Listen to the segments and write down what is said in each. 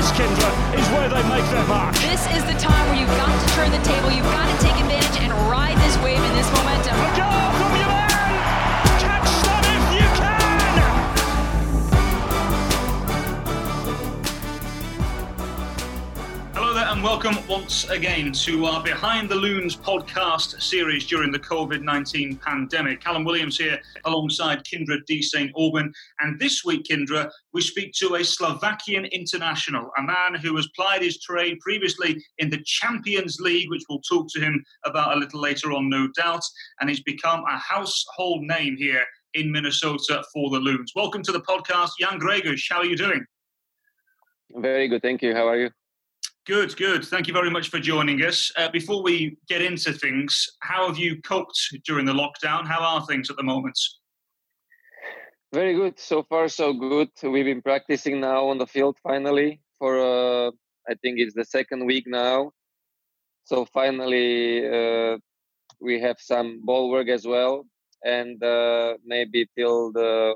this, Kyndra, is where they make their mark. This is the time where you've got to turn the table. You've got to take advantage and ride this wave and this momentum. A goal from your man! Catch that if you can! Hello there and welcome once again to our Behind the Loons podcast series during the COVID-19 pandemic. Callum Williams here alongside Kyndra de St. Aubin. And this week, Kyndra, we speak to a Slovakian international, a man who has plied his trade previously in the Champions League, which we'll talk to him about a little later on, no doubt, and he's become a household name here in Minnesota for the Loons. Welcome to the podcast, Jan Gregus. How are you doing? Very good, thank you. How are you? Good, good. Thank you very much for joining us. Before we get into things, how have you coped during the lockdown? How are things at the moment? Very good. So far, so good. We've been practicing now on the field finally for, I think it's the second week now. So finally, we have some ball work as well. And maybe till the,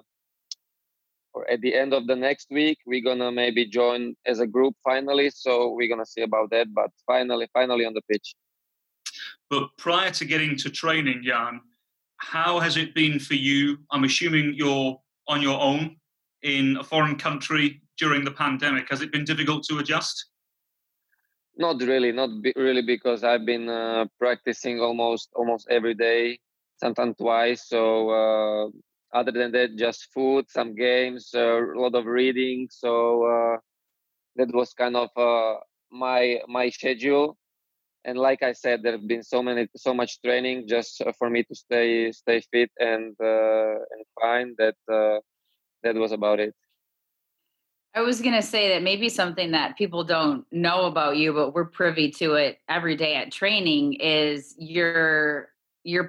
or at the end of the next week, we're going to maybe join as a group finally. So we're going to see about that. But finally on the pitch. But prior to getting to training, Jan, how has it been for you? I'm assuming you're on your own in a foreign country during the pandemic. Has it been difficult to adjust? Not really, because I've been practicing almost every day, sometimes twice. So other than that, just food, some games, a lot of reading. So that was kind of my schedule. And like I said, there have been so much training just for me to stay fit and fine. That was about it. I was gonna say that maybe something that people don't know about you, but we're privy to it every day at training, is your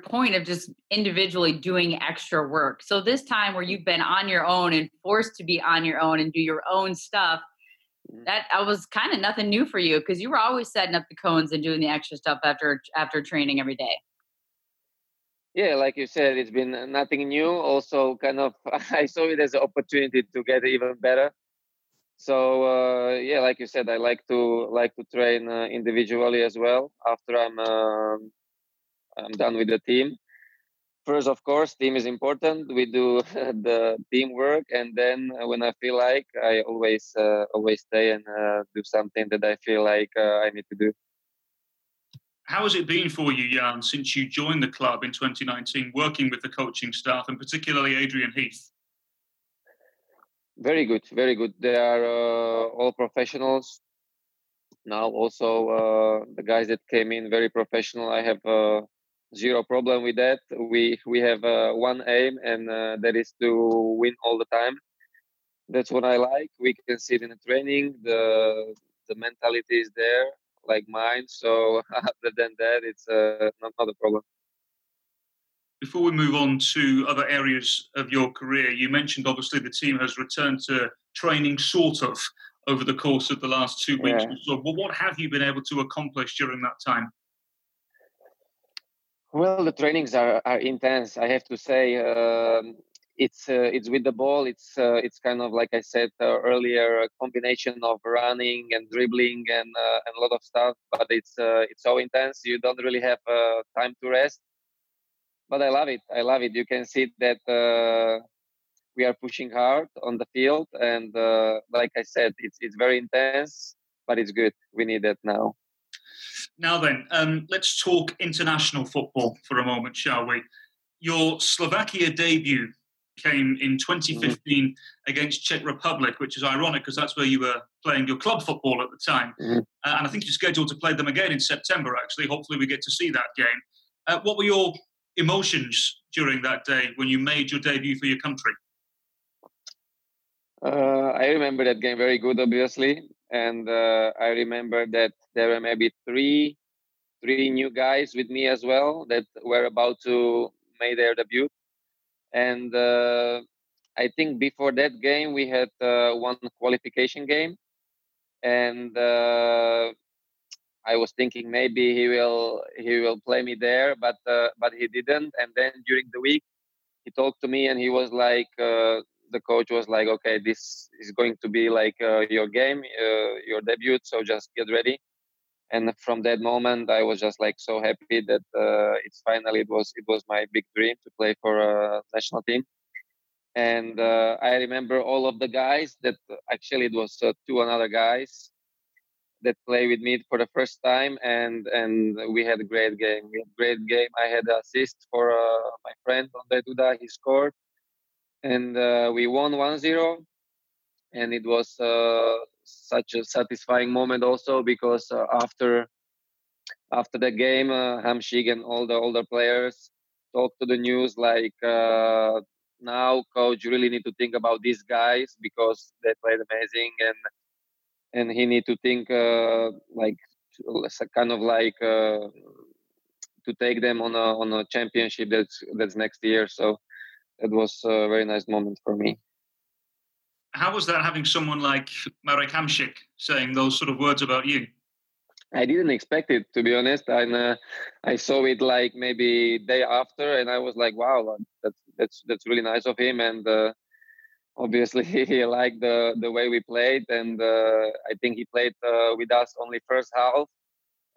point of just individually doing extra work. So this time where you've been on your own and forced to be on your own and do your own stuff, that was kind of nothing new for you, because you were always setting up the cones and doing the extra stuff after training every day. Yeah, like you said, it's been nothing new. Also, kind of, I saw it as an opportunity to get even better. So yeah, like you said, I like to train individually as well after I'm done with the team. First, of course, team is important. We do the teamwork, and then when I feel like, I always stay and do something that I feel like I need to do. How has it been for you, Jan, since you joined the club in 2019, working with the coaching staff, and particularly Adrian Heath? Very good, very good. They are all professionals. Now also the guys that came in, very professional. I have zero problem with that. We have one aim, and that is to win all the time. That's what I like. We can see it in the training. The mentality is there, like mine. So other than that, it's not a problem. Before we move on to other areas of your career, you mentioned obviously the team has returned to training sort of over the course of the last 2 weeks. Yeah. So what have you been able to accomplish during that time? Well, the trainings are intense, I have to say. It's with the ball. It's kind of, like I said earlier, a combination of running and dribbling and a lot of stuff. But it's so intense. You don't really have time to rest. But I love it. You can see that we are pushing hard on the field, and like I said, it's very intense. But it's good. We need that now. Now then, let's talk international football for a moment, shall we? Your Slovakia debut came in 2015 against Czech Republic, which is ironic because that's where you were playing your club football at the time. And I think you're scheduled to play them again in September, actually. Hopefully we get to see that game. What were your emotions during that day when you made your debut for your country? I remember that game very good, obviously. And I remember that there were maybe three new guys with me as well that were about to make their debut. And I think before that game, we had one qualification game. And I was thinking maybe he will play me there, but he didn't. And then during the week, he talked to me and he was like, the coach was like, okay, this is going to be like your game, your debut, so just get ready. And from that moment, I was just like so happy that it's finally, it was my big dream to play for a national team. And I remember all of the guys that actually it was two other guys that play with me for the first time, and we had a great game. I had an assist for my friend Ondrej Duda. He scored, and we won 1-0. And it was such a satisfying moment also because after the game, Hamšík and all the older players talked to the news like, now coach really need to think about these guys because they played amazing, and he need to think to take them on a championship that's next year. So it was a very nice moment for me. How was that, having someone like Marek Hamšík saying those sort of words about you? I didn't expect it, to be honest, and I saw it like maybe day after, and I was like, wow, that's really nice of him, and obviously he liked the way we played, and I think he played with us only first half,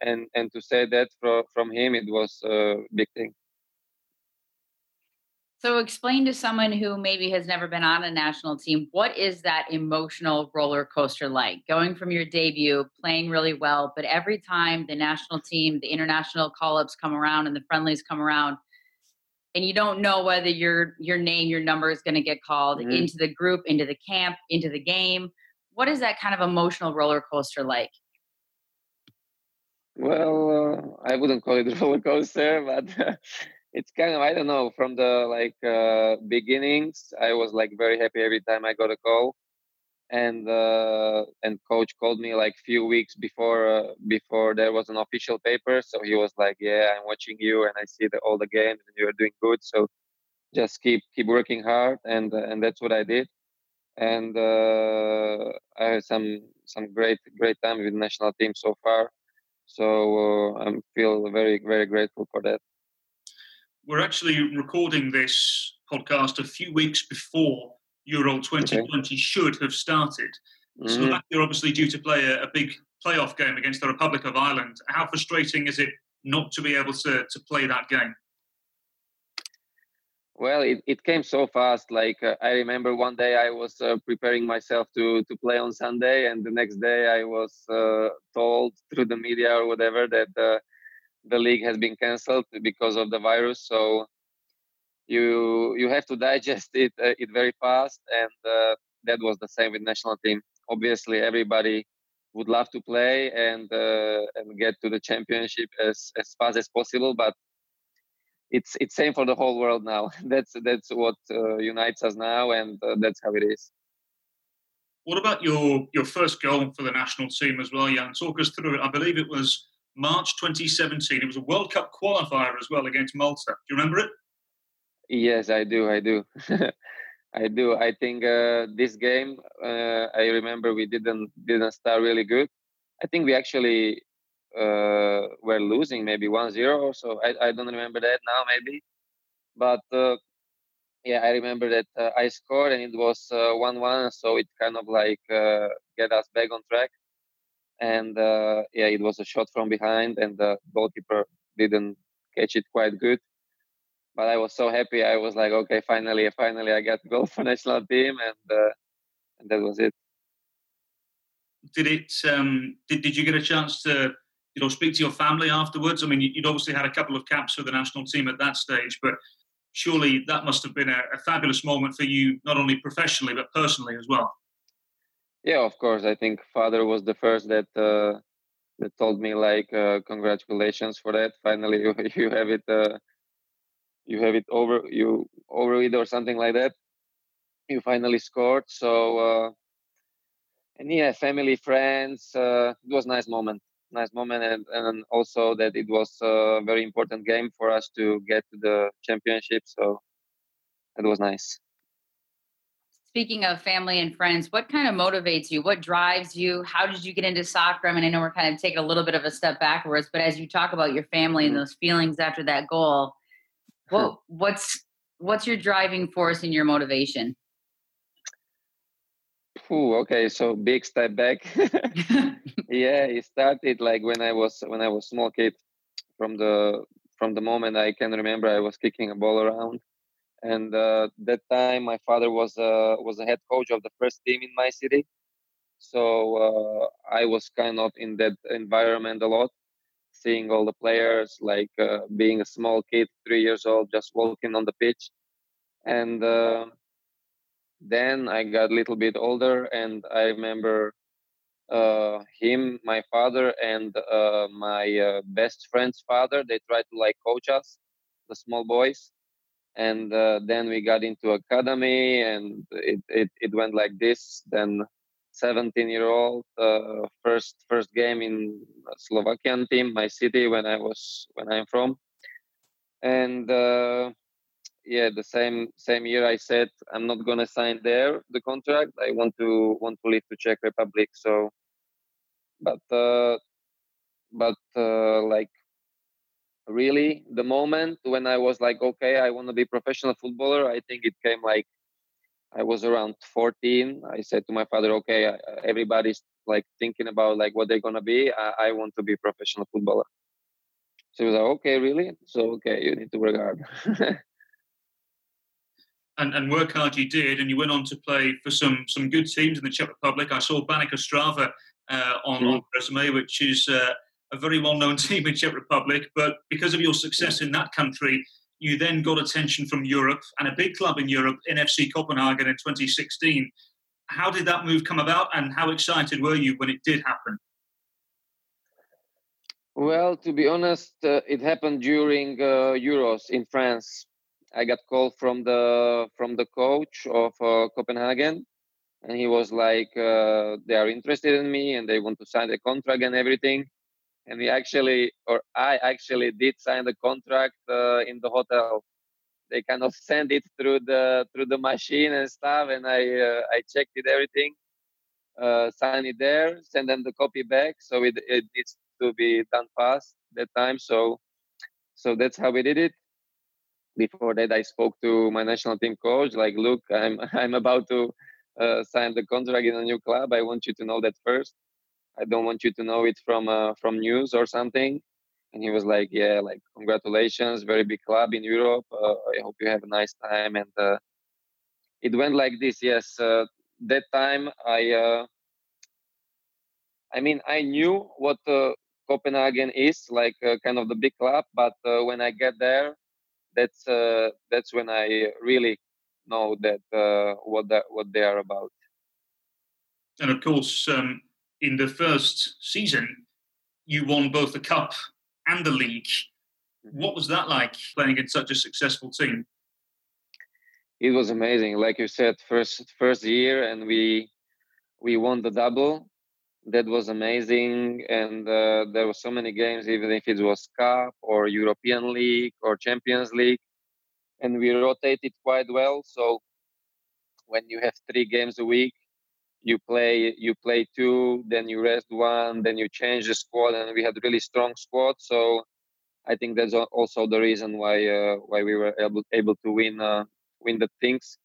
and to say that from him, it was a big thing. So explain to someone who maybe has never been on a national team, what is that emotional roller coaster like? Going from your debut, playing really well, but every time the national team, the international call-ups come around and the friendlies come around, and you don't know whether your name, your number is going to get called into the group, into the camp, into the game. What is that kind of emotional roller coaster like? Well, I wouldn't call it roller coaster, but... It's kind of, I don't know, from the beginnings, I was like very happy every time I got a call, and coach called me like few weeks before there was an official paper. So he was like, yeah, I'm watching you and I see all the games and you're doing good. So just keep working hard. And that's what I did. And I had some great time with the national team so far. So I feel very, very grateful for that. We're actually recording this podcast a few weeks before Euro 2020 should have started. Slovakia obviously due to play a big playoff game against the Republic of Ireland. How frustrating is it not to be able to play that game? Well, it came so fast. I remember one day I was preparing myself to play on Sunday, and the next day I was told through the media or whatever that... the league has been cancelled because of the virus, so you have to digest it very fast, and that was the same with national team. Obviously, everybody would love to play and get to the championship as fast as possible, but it's same for the whole world now. That's what unites us now, and that's how it is. What about your first goal for the national team as well, Jan? Talk us through it. I believe it was March 2017. It was a World Cup qualifier as well against Malta. Do you remember it? Yes, I do. I do. I think this game, I remember we didn't start really good. I think we actually were losing maybe 1-0 or so. I don't remember that now maybe. But I remember that I scored and it was 1-1. So it kind of get us back on track. And it was a shot from behind, and the goalkeeper didn't catch it quite good. But I was so happy. I was like, okay, finally, I got goal for national team, and that was it. Did it? Did you get a chance to, speak to your family afterwards? I mean, you'd obviously had a couple of caps for the national team at that stage, but surely that must have been a fabulous moment for you, not only professionally but personally as well. Yeah, of course. I think father was the first that told me congratulations for that. Finally, you have it. You have it over it or something like that. You finally scored. So family, friends. It was a nice moment, and also that it was a very important game for us to get to the championship. So it was nice. Speaking of family and friends, what kind of motivates you? What drives you? How did you get into soccer? I mean, I know we're kind of taking a little bit of a step backwards, but as you talk about your family and those feelings after that goal, what's your driving force and your motivation? Okay, so big step back. Yeah, it started like when I was small kid. From the moment I can remember, I was kicking a ball around, and that time my father was a head coach of the first team in my city, so I was kind of in that environment a lot, seeing all the players, like being a small kid, 3 years old, just walking on the pitch, and then I got a little bit older, and I remember him, my father, and my best friend's father. They tried to like coach us, the small boys, and then we got into academy, and it went like this. Then 17-year-old, first game in Slovakian team, my city, when I'm from, and yeah, the same year I said I'm not gonna sign there the contract. I want to leave to Czech Republic. So, but like really, the moment when I was like, okay, I want to be professional footballer. I think it came like I was around 14. I said to my father, okay, everybody's like thinking about like what they're gonna be. I want to be professional footballer. So he was like, okay, really? So okay, you need to work hard. And work hard you did, and you went on to play for some good teams in the Czech Republic. I saw Baník Ostrava on resume, which is a very well-known team in Czech Republic. But because of your success in that country, you then got attention from Europe and a big club in Europe in FC Copenhagen in 2016. How did that move come about, and how excited were you when it did happen? Well, to be honest, it happened during Euros in France. I got called from the coach of Copenhagen, and he was like, they are interested in me and they want to sign the contract and everything. And I actually did sign the contract in the hotel. They kind of sent it through the machine and stuff, and I checked it everything, signed it there, sent them the copy back. So it needs to be done fast that time. So that's how we did it. Before that, I spoke to my national team coach, like, look, I'm about to sign the contract in a new club. I want you to know that first. I don't want you to know it from news or something. And he was like, yeah, like, congratulations, very big club in Europe. I hope you have a nice time. And it went like this, yes. That time, I knew what Copenhagen is, like kind of the big club. But when I get there, that's when I really know that what they are about. And of course, in the first season, you won both the cup and the league. What was that like, playing in such a successful team? It was amazing, like you said, first year, and we won the double. That was amazing, and there were so many games, even if it was Cup or European League or Champions League, and we rotated quite well. So when you have 3 games a week, you play 2, then you rest 1, then you change the squad, and we had a really strong squad. So I think that's also the reason why we were able to win the things,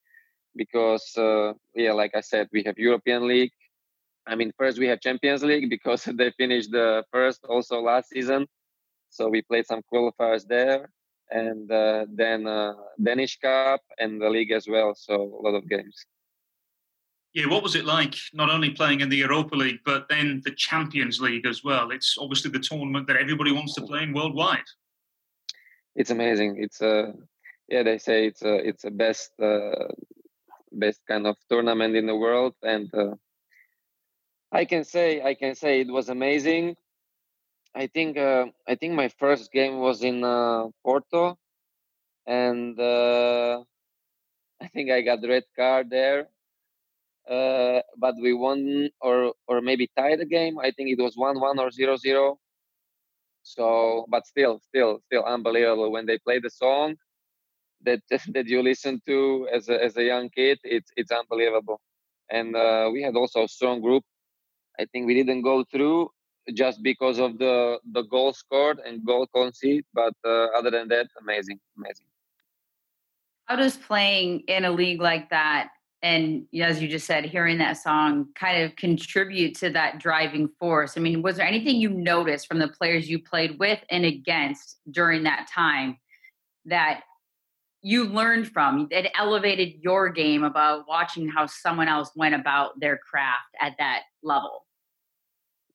because yeah, like I said, we have European League. I mean, first we have Champions League because they finished the first also last season. So we played some qualifiers there, and then Danish Cup and the league as well. So a lot of games. Yeah, what was it like not only playing in the Europa League, but then the Champions League as well? It's obviously the tournament that everybody wants to play in worldwide. It's amazing. It's they say it's a best kind of tournament in the world, and I can say it was amazing. I think my first game was in Porto, and I think I got red card there. But we won or maybe tied the game. I think it was 1-1 or 0-0. So, but still unbelievable when they play the song that you listen to as a young kid. It's unbelievable, and we had also a strong group. I think we didn't go through just because of the goal scored and goal conceded, but other than that, amazing. How does playing in a league like that And as you just said, hearing that song kind of contribute to that driving force. I mean, was there anything you noticed from the players you played with and against during that time that you learned from, that elevated your game about watching how someone else went about their craft at that level?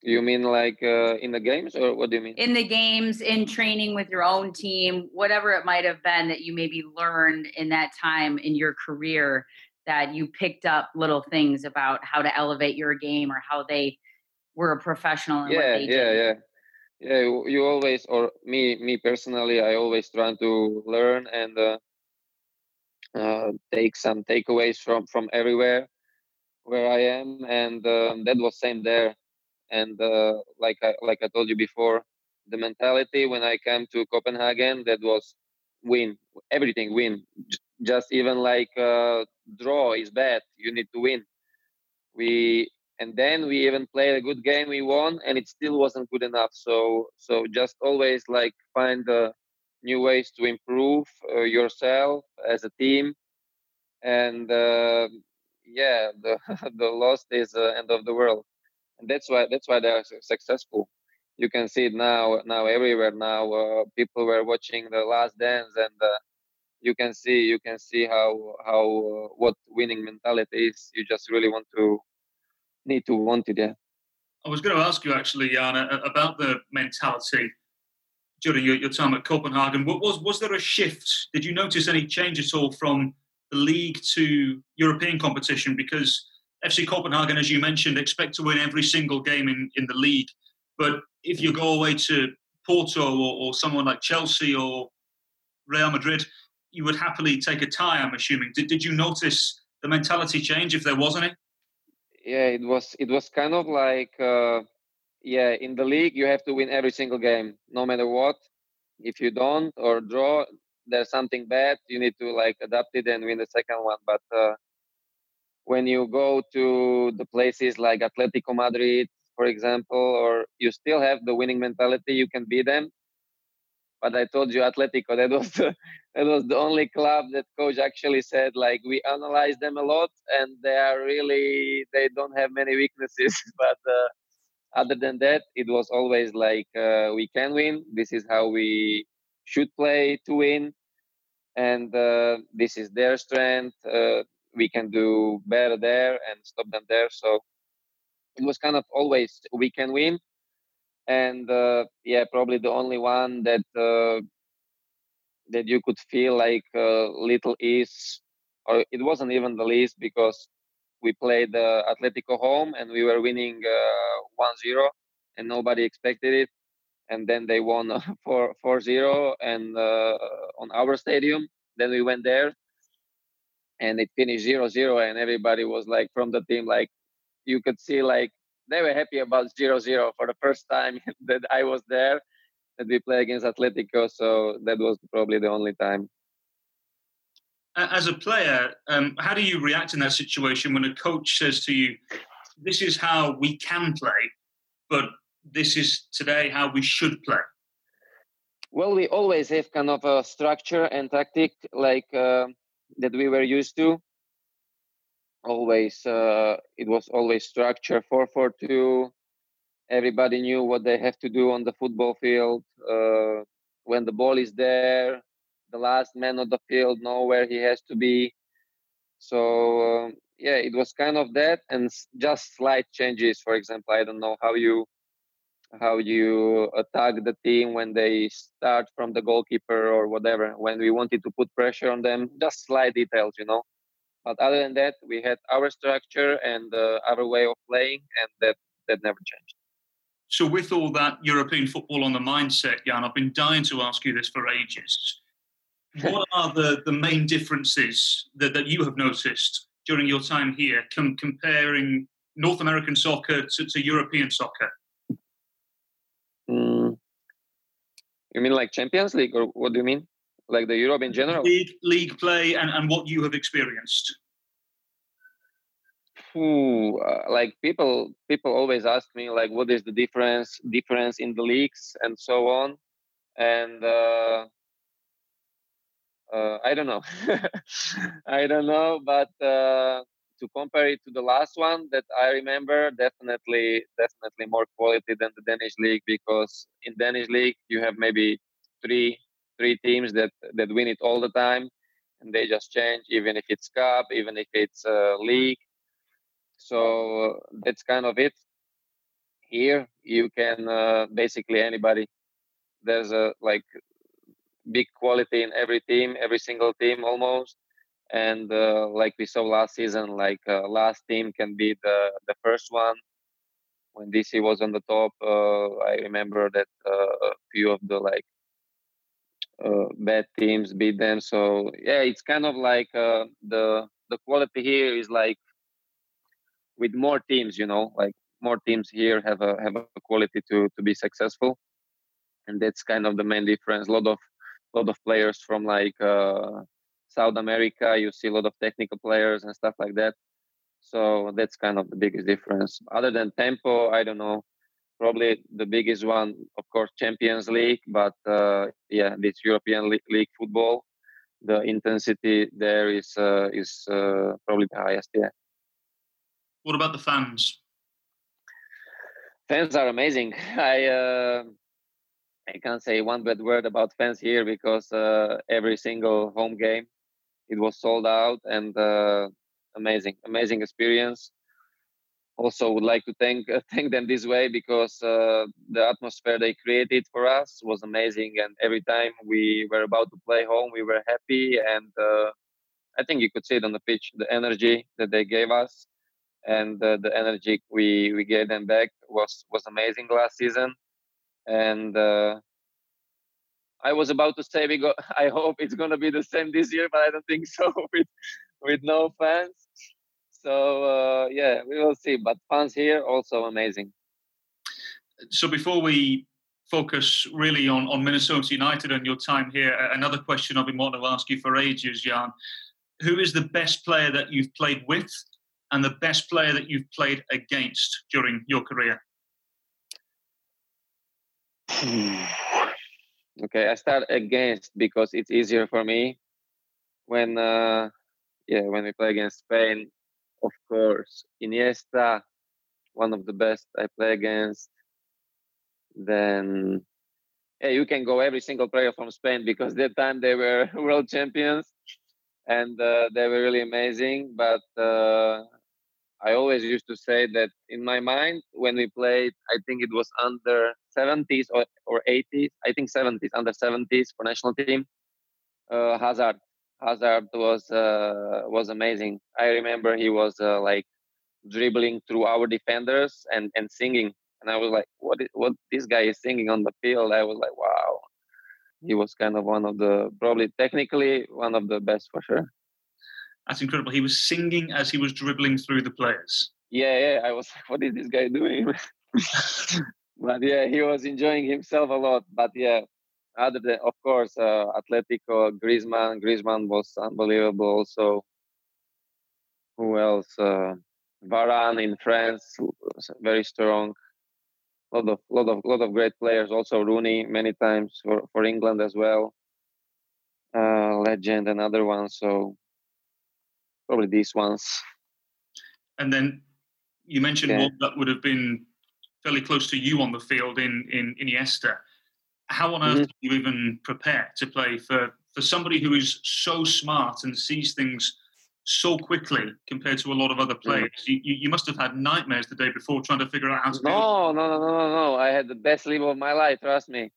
You mean like in the games, or what do you mean? In the games, in training with your own team, whatever it might have been that you maybe learned in that time in your career, that you picked up little things about how to elevate your game or how they were a professional. And what they did. Yeah. You always, or me personally, I always try to learn and take some takeaways from everywhere where I am. And that was same there. And like I told you before, the mentality when I came to Copenhagen, that was win. Everything win. Just even like draw is bad. You need to win. And then we even played a good game. We won, and it still wasn't good enough. So just always like find new ways to improve yourself as a team. And the loss is end of the world. And that's why they are successful. You can see it now everywhere. Now people were watching The Last Dance, and you can see how what winning mentality is. You just really need to want it. Yeah. I was going to ask you actually, Jan, about the mentality during your time at Copenhagen. Was there a shift? Did you notice any change at all from the league to European competition? Because FC Copenhagen, as you mentioned, expect to win every single game in the league. But if you go away to Porto or someone like Chelsea or Real Madrid, you would happily take a tie, I'm assuming. Did you notice the mentality change, if there was any? Yeah, it was kind of like, in the league, you have to win every single game, no matter what. If you don't or draw, there's something bad. You need to like adapt it and win the second one. But when you go to the places like Atletico Madrid, for example, or you still have the winning mentality, you can beat them. But I told you, Atletico, that was the only club that coach actually said, like, we analyze them a lot, and they don't have many weaknesses. But other than that, it was always like, we can win. This is how we should play to win. And this is their strength. We can do better there and stop them there. So it was kind of always we can win. And probably the only one that you could feel like little ease, or it wasn't even the least, because we played Atletico home and we were winning 1-0 and nobody expected it. And then they won 4-0 and on our stadium. Then we went there. And it finished 0-0, and everybody was like from the team, like you could see, like they were happy about 0-0 for the first time that I was there, that we played against Atletico. So that was probably the only time. As a player, how do you react in that situation when a coach says to you, "This is how we can play, but this is today how we should play"? Well, we always have kind of a structure and tactic, like. That we were used to. Always, it was always structure 4-4-2. Everybody knew what they have to do on the football field. When the ball is there, the last man on the field know where he has to be. So it was kind of that, and just slight changes. For example, I don't know how you attack the team when they start from the goalkeeper or whatever. When we wanted to put pressure on them, just slight details, you know. But other than that, we had our structure and our way of playing, and that never changed. So with all that European football on the mindset, Jan, I've been dying to ask you this for ages. What are the main differences that you have noticed during your time here comparing North American soccer to European soccer? You mean like Champions League, or what do you mean? Like the Europe in general? League play and what you have experienced. Like people always ask me, like, what is the difference in the leagues and so on. And I don't know. I don't know, but to compare it to the last one that I remember, definitely more quality than the Danish league, because in Danish league you have maybe three teams that win it all the time, and they just change, even if it's cup, even if it's league. So that's kind of it. Here you can basically anybody. There's a big quality in every team, every single team almost. And like we saw last season, last team can be the first one. When DC was on the top, I remember that a few of the bad teams beat them. So yeah, it's kind of the quality here is with more teams, more teams here have a quality to be successful, and that's kind of the main difference. A lot of players from South America, you see a lot of technical players and stuff like that. So that's kind of the biggest difference. Other than tempo, I don't know, probably the biggest one, of course, Champions League. But this European league football, the intensity there is probably the highest. Yeah. What about the fans? Fans are amazing. I can't say one bad word about fans here, because every single home game, it was sold out, and amazing experience. Also would like to thank them this way, because the atmosphere they created for us was amazing, and every time we were about to play home, we were happy, and I think you could see it on the pitch, the energy that they gave us, and the energy we gave them back was amazing last season. And I was about to say I hope it's going to be the same this year, but I don't think so with no fans. So, we will see. But fans here, also amazing. So before we focus really on Minnesota United and your time here, another question I've been wanting to ask you for ages, Jan. Who is the best player that you've played with and the best player that you've played against during your career? Okay, I start against, because it's easier for me. When we play against Spain, of course, Iniesta, one of the best I play against. Then, you can go every single player from Spain, because that time they were world champions, and they were really amazing. But I always used to say that in my mind, when we played, I think it was under 70s or 80s, I think 70s, under 70s for national team, Hazard was amazing. I remember he was dribbling through our defenders and singing. And I was like, what this guy is singing on the field? I was like, wow. He was kind of probably technically one of the best for sure. That's incredible. He was singing as he was dribbling through the players. Yeah. I was like, what is this guy doing? But yeah, he was enjoying himself a lot. But yeah, other than, of course, Atletico, Griezmann was unbelievable also. Who else? Varane in France, very strong. Lot of great players. Also Rooney many times for England as well. Legend, another one. So probably these ones. And then you mentioned one that would have been fairly close to you on the field in Iniesta. How on earth do you even prepare to play for somebody who is so smart and sees things so quickly compared to a lot of other players? You must have had nightmares the day before trying to figure out how to do it. No. I had the best sleep of my life, trust me.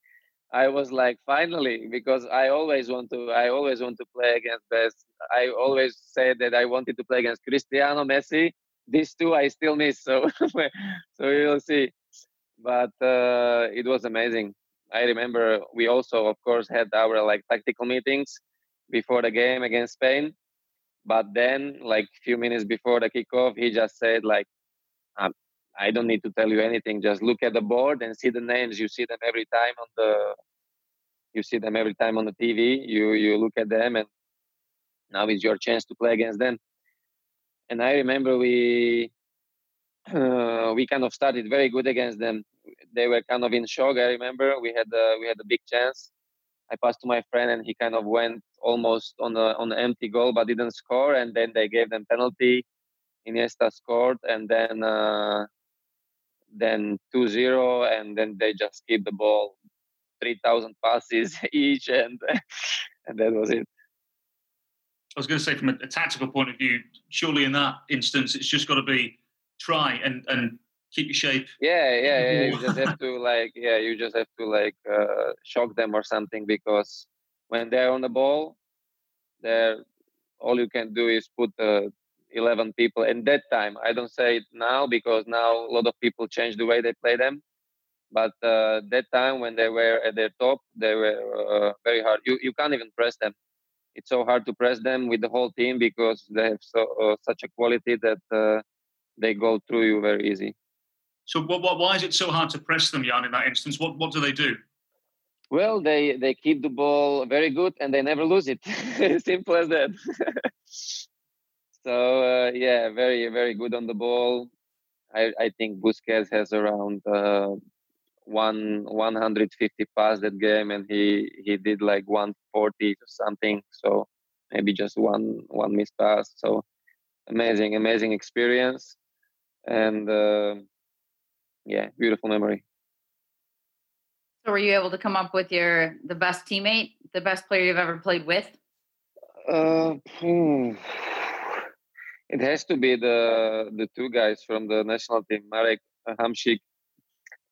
I was like, finally, because I always want to play against best. I always said that I wanted to play against Cristiano, Messi. These two I still miss, so we will see. But it was amazing. I remember we also, of course, had our tactical meetings before the game against Spain. But then, few minutes before the kickoff, he just said, I don't need to tell you anything. Just look at the board and see the names. You see them every time on the TV. You look at them, and now it's your chance to play against them. And I remember we kind of started very good against them. They were kind of in shock. I remember we had a big chance. I passed to my friend, and he kind of went almost on an empty goal, but didn't score. And then they gave them penalty. Iniesta scored, and then 2-0, and then they just keep the ball 3,000 passes each, and that was it. I was going to say, from a tactical point of view, surely in that instance, it's just got to be try and keep your shape. Yeah. You just have to shock them or something, because when they're on the ball, they're all you can do is put 11 people. And that time, I don't say it now because now a lot of people change the way they play them. But that time when they were at their top, they were very hard. You can't even press them. It's so hard to press them with the whole team because they have such a quality that they go through you very easy. So why is it so hard to press them, Jan, in that instance? What do they do? Well, they keep the ball very good and they never lose it. Simple as that. So, very, very good on the ball. I think Busquets has around 150 pass that game, and he did like 140 or something, so maybe just one missed pass. So amazing experience, and beautiful memory. So were you able to come up with the best teammate, the best player you've ever played with? It has to be the two guys from the national team, Marek Hamšík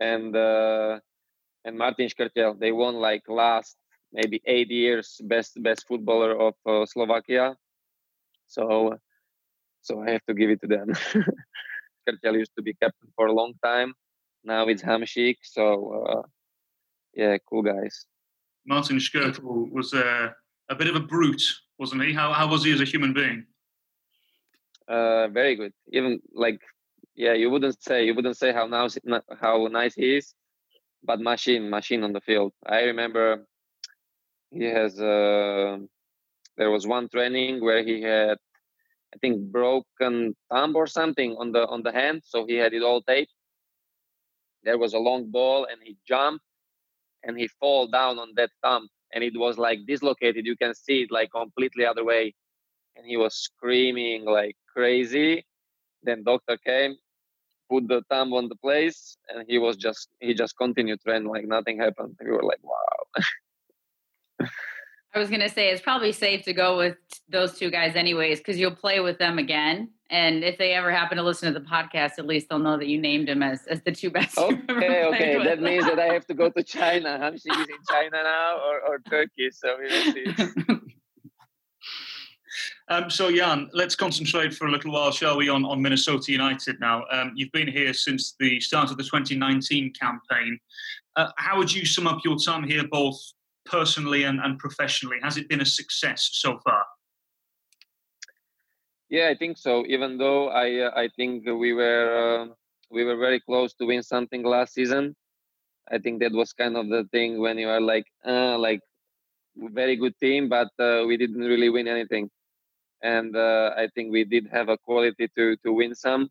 and Martin Škrtel. They won like last maybe 8 years best footballer of Slovakia. So I have to give it to them. Škrtel used to be captain for a long time. Now it's Hamšík. So cool guys. Martin Škrtel was a bit of a brute, wasn't he? How was he as a human being? Very good. Even like. Yeah, you wouldn't say how nice he is, but machine on the field. I remember he has. There was one training where he had, I think, broken thumb or something on the hand, so he had it all taped. There was a long ball, and he jumped, and he fell down on that thumb, and it was like dislocated. You can see it like completely other way, and he was screaming like crazy. Then doctor came, put the thumb on the place, and he just continued training like nothing happened. We were like, wow. I was going to say, it's probably safe to go with those two guys anyways, because you'll play with them again. And if they ever happen to listen to the podcast, at least they'll know that you named them as the two best. Okay. With. That means that I have to go to China. Hamšík is in China now or Turkey, so we will see. So, Jan, let's concentrate for a little while, shall we, on Minnesota United now. You've been here since the start of the 2019 campaign. How would you sum up your time here, both personally and professionally? Has it been a success so far? Yeah, I think so. Even though I think we were very close to win something last season. I think that was kind of the thing when you are like very good team, but we didn't really win anything. And I think we did have a quality to win some,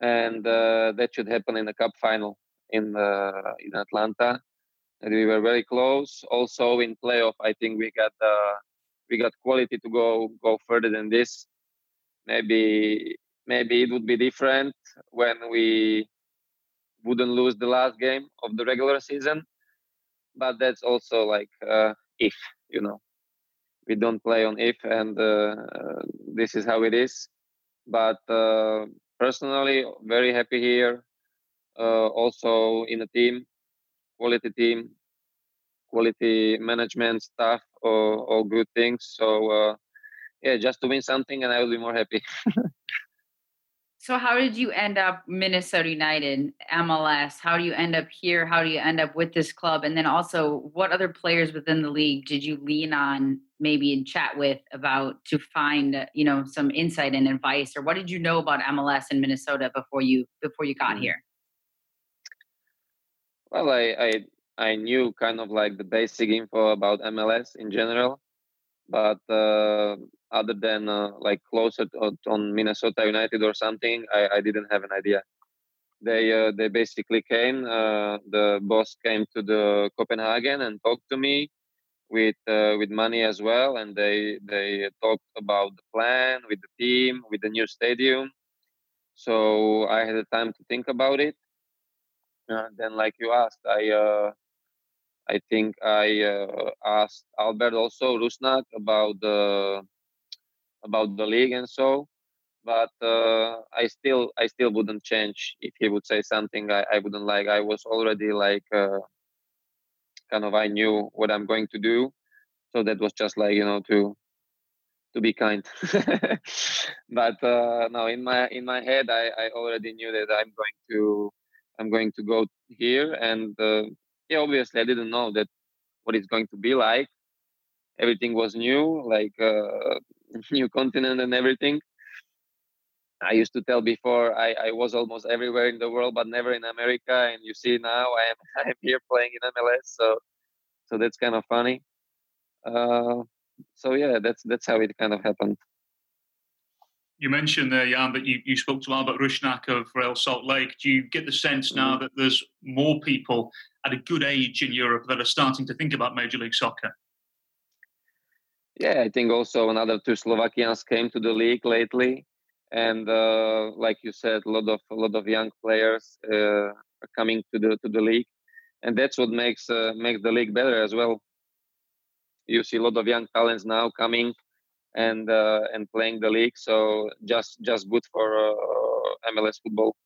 and that should happen in the cup final in Atlanta. And we were very close. Also in playoff, I think we got quality to go further than this. Maybe it would be different when we wouldn't lose the last game of the regular season, but that's also like if you know. We don't play on if, and this is how it is. But personally, very happy here. Also in the team, quality management, staff, all good things. So, just to win something, and I will be more happy. So how did you end up Minnesota United, MLS? How do you end up here? How do you end up with this club? And then also, what other players within the league did you lean on, maybe and chat with about to find, some insight and advice? Or what did you know about MLS in Minnesota before you got here? Well, I knew kind of like the basic info about MLS in general, but other than like closer on Minnesota United or something, I didn't have an idea. They basically came. The boss came to the Copenhagen and talked to me with money as well, and they talked about the plan with the team, with the new stadium. So I had the time to think about it. Then, like you asked, I think I asked Albert also Rusnak about the league and so. But I still wouldn't change if he would say something I wouldn't like. I was already like. I knew what I'm going to do, so that was just like, to be kind. But no, in my head, I already knew that I'm going to go here, and obviously I didn't know that what it's going to be like. Everything was new, like new continent and everything. I used to tell before I was almost everywhere in the world, but never in America. And you see now I'm here playing in MLS, so that's kind of funny. So yeah, that's how it kind of happened. You mentioned there, Jan, that you spoke to Albert Rusnak of Real Salt Lake. Do you get the sense now that there's more people at a good age in Europe that are starting to think about Major League Soccer? Yeah, I think also another two Slovakians came to the league lately. And like you said, a lot of young players are coming to the league, and that's what makes the league better as well. You see a lot of young talents now coming and playing the league, so just good for MLS football.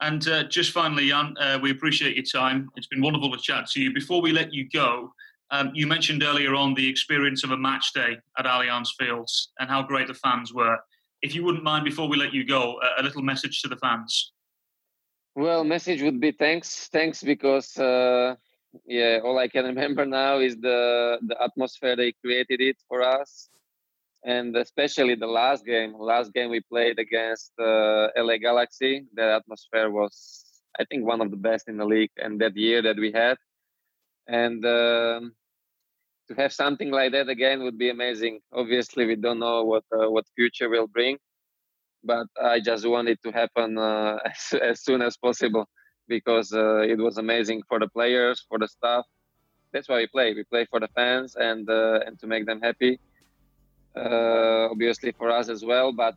And just finally, Jan, we appreciate your time. It's been wonderful to chat to you. Before we let you go. You mentioned earlier on the experience of a match day at Allianz Fields and how great the fans were. If you wouldn't mind, before we let you go, a little message to the fans. Well, message would be thanks, because all I can remember now is the atmosphere they created it for us, and especially the last game we played against LA Galaxy. The atmosphere was, I think, one of the best in the league, and that year that we had. And to have something like that again would be amazing. Obviously, we don't know what future will bring, but I just want it to happen as soon as possible, because it was amazing for the players, for the staff. That's why we play. We play for the fans and to make them happy. Obviously for us as well, but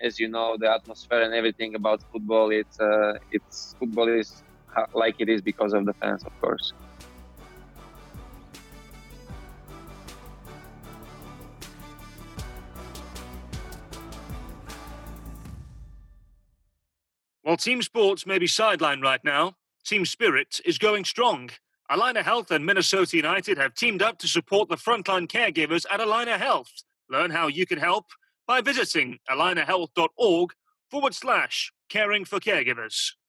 as you know, the atmosphere and everything about football, it's football is like it is because of the fans, of course. While team sports may be sidelined right now, team spirit is going strong. Allina Health and Minnesota United have teamed up to support the frontline caregivers at Allina Health. Learn how you can help by visiting allinahealth.org/caringforcaregivers.